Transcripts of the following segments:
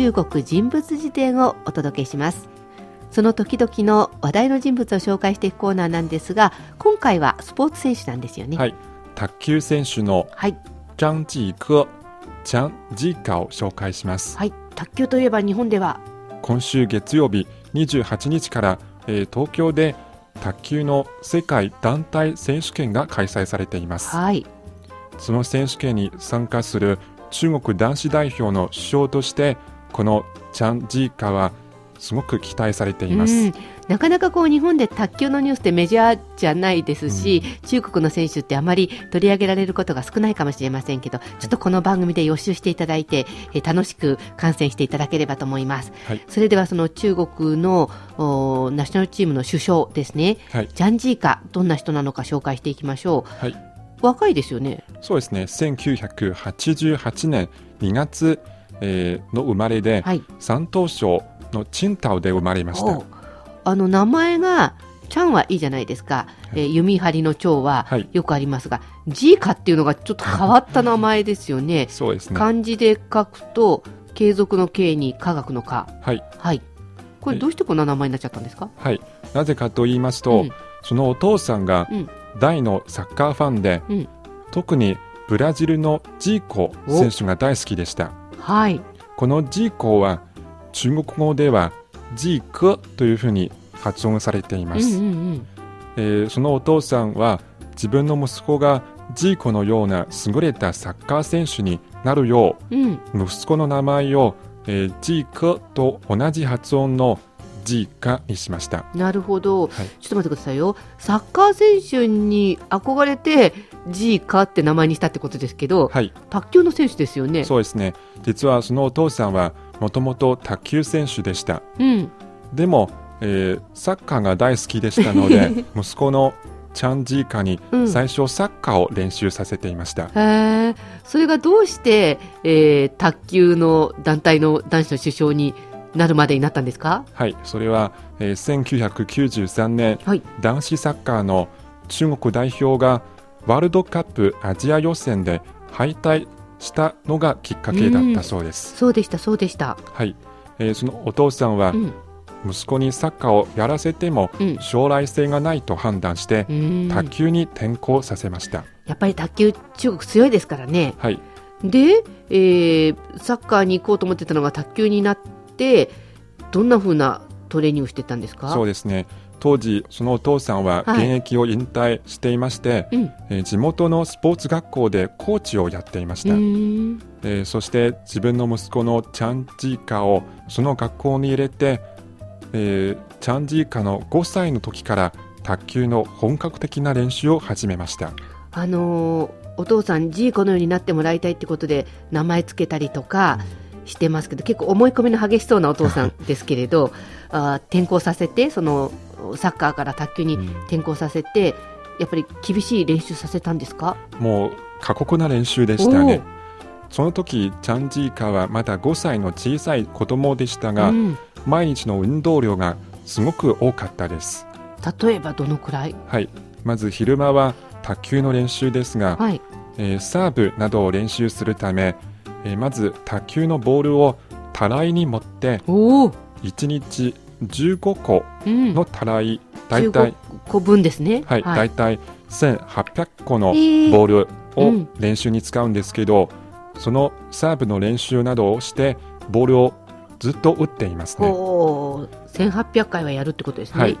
中国人物辞典をお届けします。その時々の話題の人物を紹介していくコーナーなんですが、今回はスポーツ選手なんですよね。はい、卓球選手の張繼科、張繼科を紹介します。はい、卓球といえば日本では今週月曜日28日から、東京で卓球の世界団体選手権が開催されています。はい、その選手権に参加する中国男子代表の主将としてこの張繼科はすごく期待されています。なかなかこう日本で卓球のニュースってメジャーじゃないですし、中国の選手ってあまり取り上げられることが少ないかもしれませんけど、ちょっとこの番組で予習していただいて、楽しく観戦していただければと思います。はい、それではその中国のナショナルチームの主将ですね、張繼科、どんな人なのか紹介していきましょう。はい、若いですよね。そうですね、1988年2月、の生まれで、山東省の青島で生まれました。名前がちゃんはいいじゃないですか。弓張りの蝶はよくありますが、ジーカっていうのがちょっと変わった名前ですよね。そうですね、漢字で書くと継続の継に科学の科。これどうしてこんな名前になっちゃったんですか。なぜかと言いますと、そのお父さんが大のサッカーファンで、特にブラジルのジーコ選手が大好きでした。このジーコは中国語ではジークというふうに発音されています。そのお父さんは自分の息子がジーコのような優れたサッカー選手になるよう、息子の名前を、ジークと同じ発音のジーカにしました。なるほど。ちょっと待ってくださいよ。サッカー選手に憧れてジーカって名前にしたってことですけど、卓球の選手ですよね。そうですね、実はそのお父さんはもともと卓球選手でした。でも、サッカーが大好きでしたので息子の張繼科に最初サッカーを練習させていました。それがどうして、卓球の団体の男子の主将になるまでになったんですか。それは、1993年、男子サッカーの中国代表がワールドカップアジア予選で敗退したのがきっかけだったそうです。そうでした。そのお父さんは、息子にサッカーをやらせても将来性がないと判断して、卓球に転向させました。やっぱり卓球中国強いですからね。で、サッカーに行こうと思ってたのが卓球になって、どんなふうなトレーニングしてたんですか。そうですね、当時そのお父さんは現役を引退していまして、地元のスポーツ学校でコーチをやっていました。そして自分の息子の張繼科をその学校に入れて、張繼科の5歳の時から卓球の本格的な練習を始めました。お父さんジーコのようになってもらいたいってことで名前つけたりとか、してますけど、結構思い込みの激しそうなお父さんですけれど転校させて、そのサッカーから卓球に転校させて、やっぱり厳しい練習させたんですか。もう過酷な練習でしたね。その時張繼科はまだ5歳の小さい子供でしたが、毎日の運動量がすごく多かったです。例えばどのくらい。まず昼間は卓球の練習ですが、サーブなどを練習するため、まず卓球のボールをたらいに持って、1日15個のたらい、だいたい15個分ですね。だいたい1800個のボールを練習に使うんですけど、そのサーブの練習などをしてボールをずっと打っていますね。1800回はやるってことですね。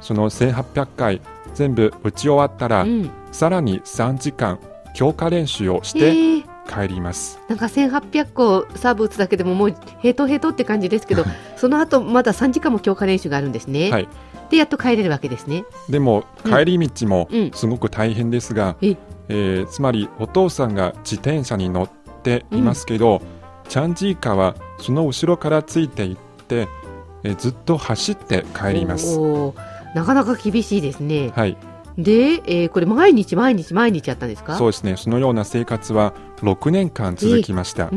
その1800回全部打ち終わったら、さらに3時間強化練習をして、帰ります。なんか1800個サーブ打つだけでももうヘトヘトって感じですけどその後まだ3時間も強化練習があるんですね。でやっと帰れるわけですね。でも帰り道もすごく大変ですが、つまりお父さんが自転車に乗っていますけど、張繼科はその後ろからついていって、ずっと走って帰ります。なかなか厳しいですね。で、これ毎日やったんですか。そうですね、そのような生活は6年間続きました。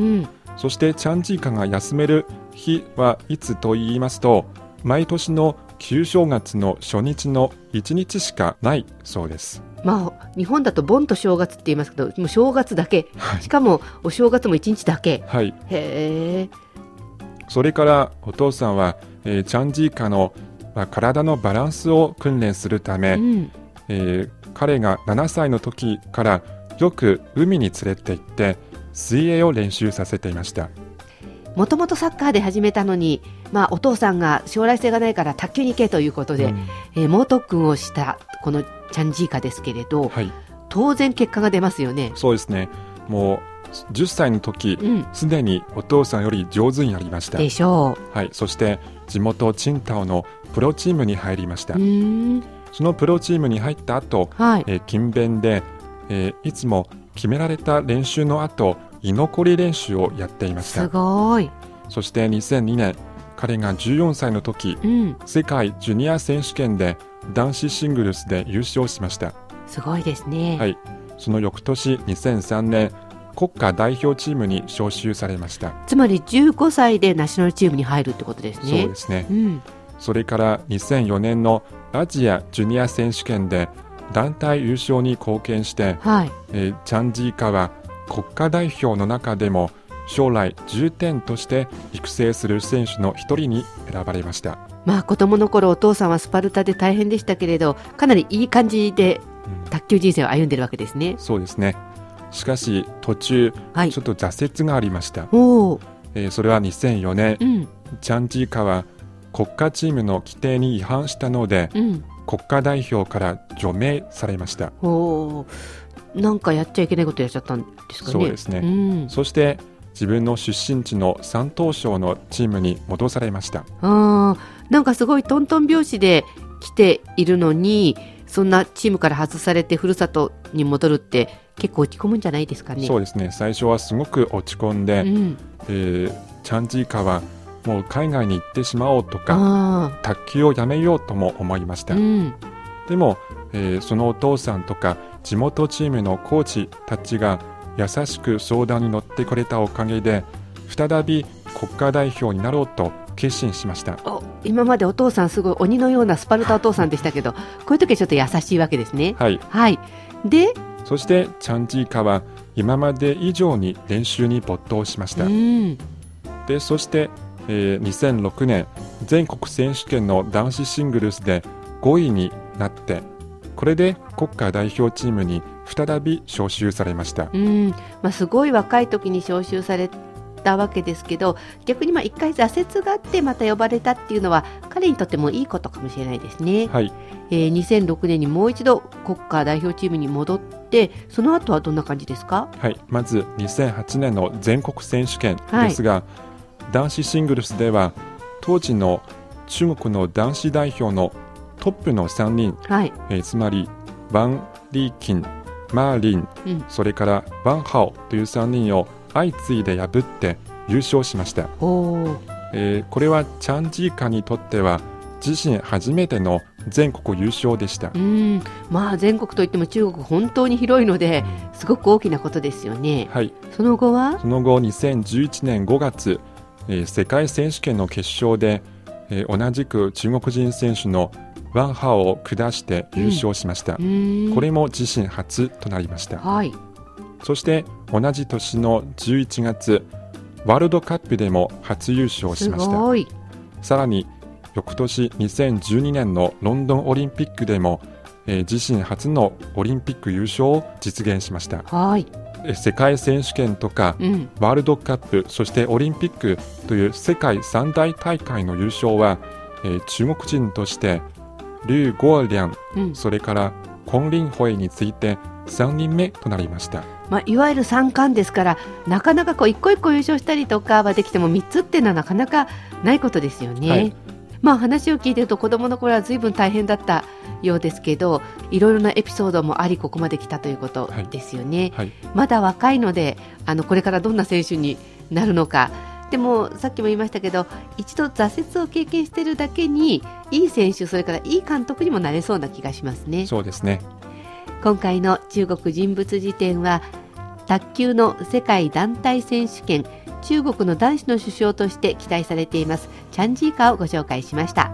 そして張繼科が休める日はいつと言いますと、毎年の旧正月の初日の1日しかないそうです。日本だと盆と正月って言いますけど、もう正月だけ、しかもお正月も1日だけ。へえ。それからお父さんは、チャンジーカの、体のバランスを訓練するため、彼が7歳の時からよく海に連れて行って水泳を練習させていました。もともとサッカーで始めたのに、お父さんが将来性がないから卓球に行けということで、猛特訓をしたこのチャンジーカですけれど、当然結果が出ますよね。そうですね。もう10歳の時、すでにお父さんより上手になりましたでしょう。そして地元チンタオのプロチームに入りました。そのプロチームに入った後、勤勉で、いつも決められた練習の後、居残り練習をやっていました。すごい。そして2002年、彼が14歳の時、世界ジュニア選手権で男子シングルスで優勝しました。すごいですね。その翌年2003年、国家代表チームに招集されました。つまり15歳でナショナルチームに入るってことですね。そうですね。それから2004年のアジアジュニア選手権で団体優勝に貢献して、チャンジーカは国家代表の中でも将来重点として育成する選手の一人に選ばれました。子供の頃お父さんはスパルタで大変でしたけれど、かなりいい感じで卓球人生を歩んでるわけですね。そうですね。しかし途中、ちょっと挫折がありました。それは2004年、チャンジーカは国家チームの規定に違反したので、国家代表から除名されました。なんかやっちゃいけないことやっちゃったんですかね。そうですね。そして自分の出身地の山東省のチームに戻されました。なんかすごいトントン拍子で来ているのに、そんなチームから外されてふるさとに戻るって結構落ち込むんじゃないですかね。そうですね。最初はすごく落ち込んで、チャンジーカはもう海外に行ってしまおうとか、卓球をやめようとも思いました。でも、そのお父さんとか地元チームのコーチたちが優しく相談に乗ってくれたおかげで、再び国家代表になろうと決心しました。今までお父さんすごい鬼のようなスパルタお父さんでしたけど、こういう時はちょっと優しいわけですね。で、そしてチャンジーカは今まで以上に練習に没頭しました。で、そして2006年全国選手権の男子シングルスで5位になって、これで国家代表チームに再び招集されました。すごい若い時に招集されたわけですけど、逆に一回挫折があってまた呼ばれたっていうのは彼にとってもいいことかもしれないですね。2006年にもう一度国家代表チームに戻って、その後はどんな感じですか？まず2008年の全国選手権ですが、男子シングルスでは当時の中国の男子代表のトップの3人、つまりワン・リー・キン、マー・リン、それからワン・ハオという3人を相次いで破って優勝しました。これはチャンジーカにとっては自身初めての全国優勝でした。全国といっても中国本当に広いので、すごく大きなことですよね。その後は？その後2011年5月世界選手権の決勝で、同じく中国人選手のワンハオを下して優勝しました。これも自身初となりました。そして同じ年の11月ワールドカップでも初優勝しました。すごい。さらに翌年2012年のロンドンオリンピックでも、自身初のオリンピック優勝を実現しました。世界選手権とか、ワールドカップ、そしてオリンピックという世界三大大会の優勝は、中国人として劉国梁、それから孔令慧について3人目となりました。いわゆる三冠ですから、なかなかこう一個一個優勝したりとかはできても、3つっていうのはなかなかないことですよね。話を聞いてると子どもの頃は随分大変だったようですけど、いろいろなエピソードもありここまで来たということですよね。まだ若いので、これからどんな選手になるのか。でもさっきも言いましたけど、一度挫折を経験しているだけにいい選手、それからいい監督にもなれそうな気がしますね。そうですね。今回の中国人物辞典は、卓球の世界団体選手権中国の男子の主将として期待されていますチャンジーカをご紹介しました。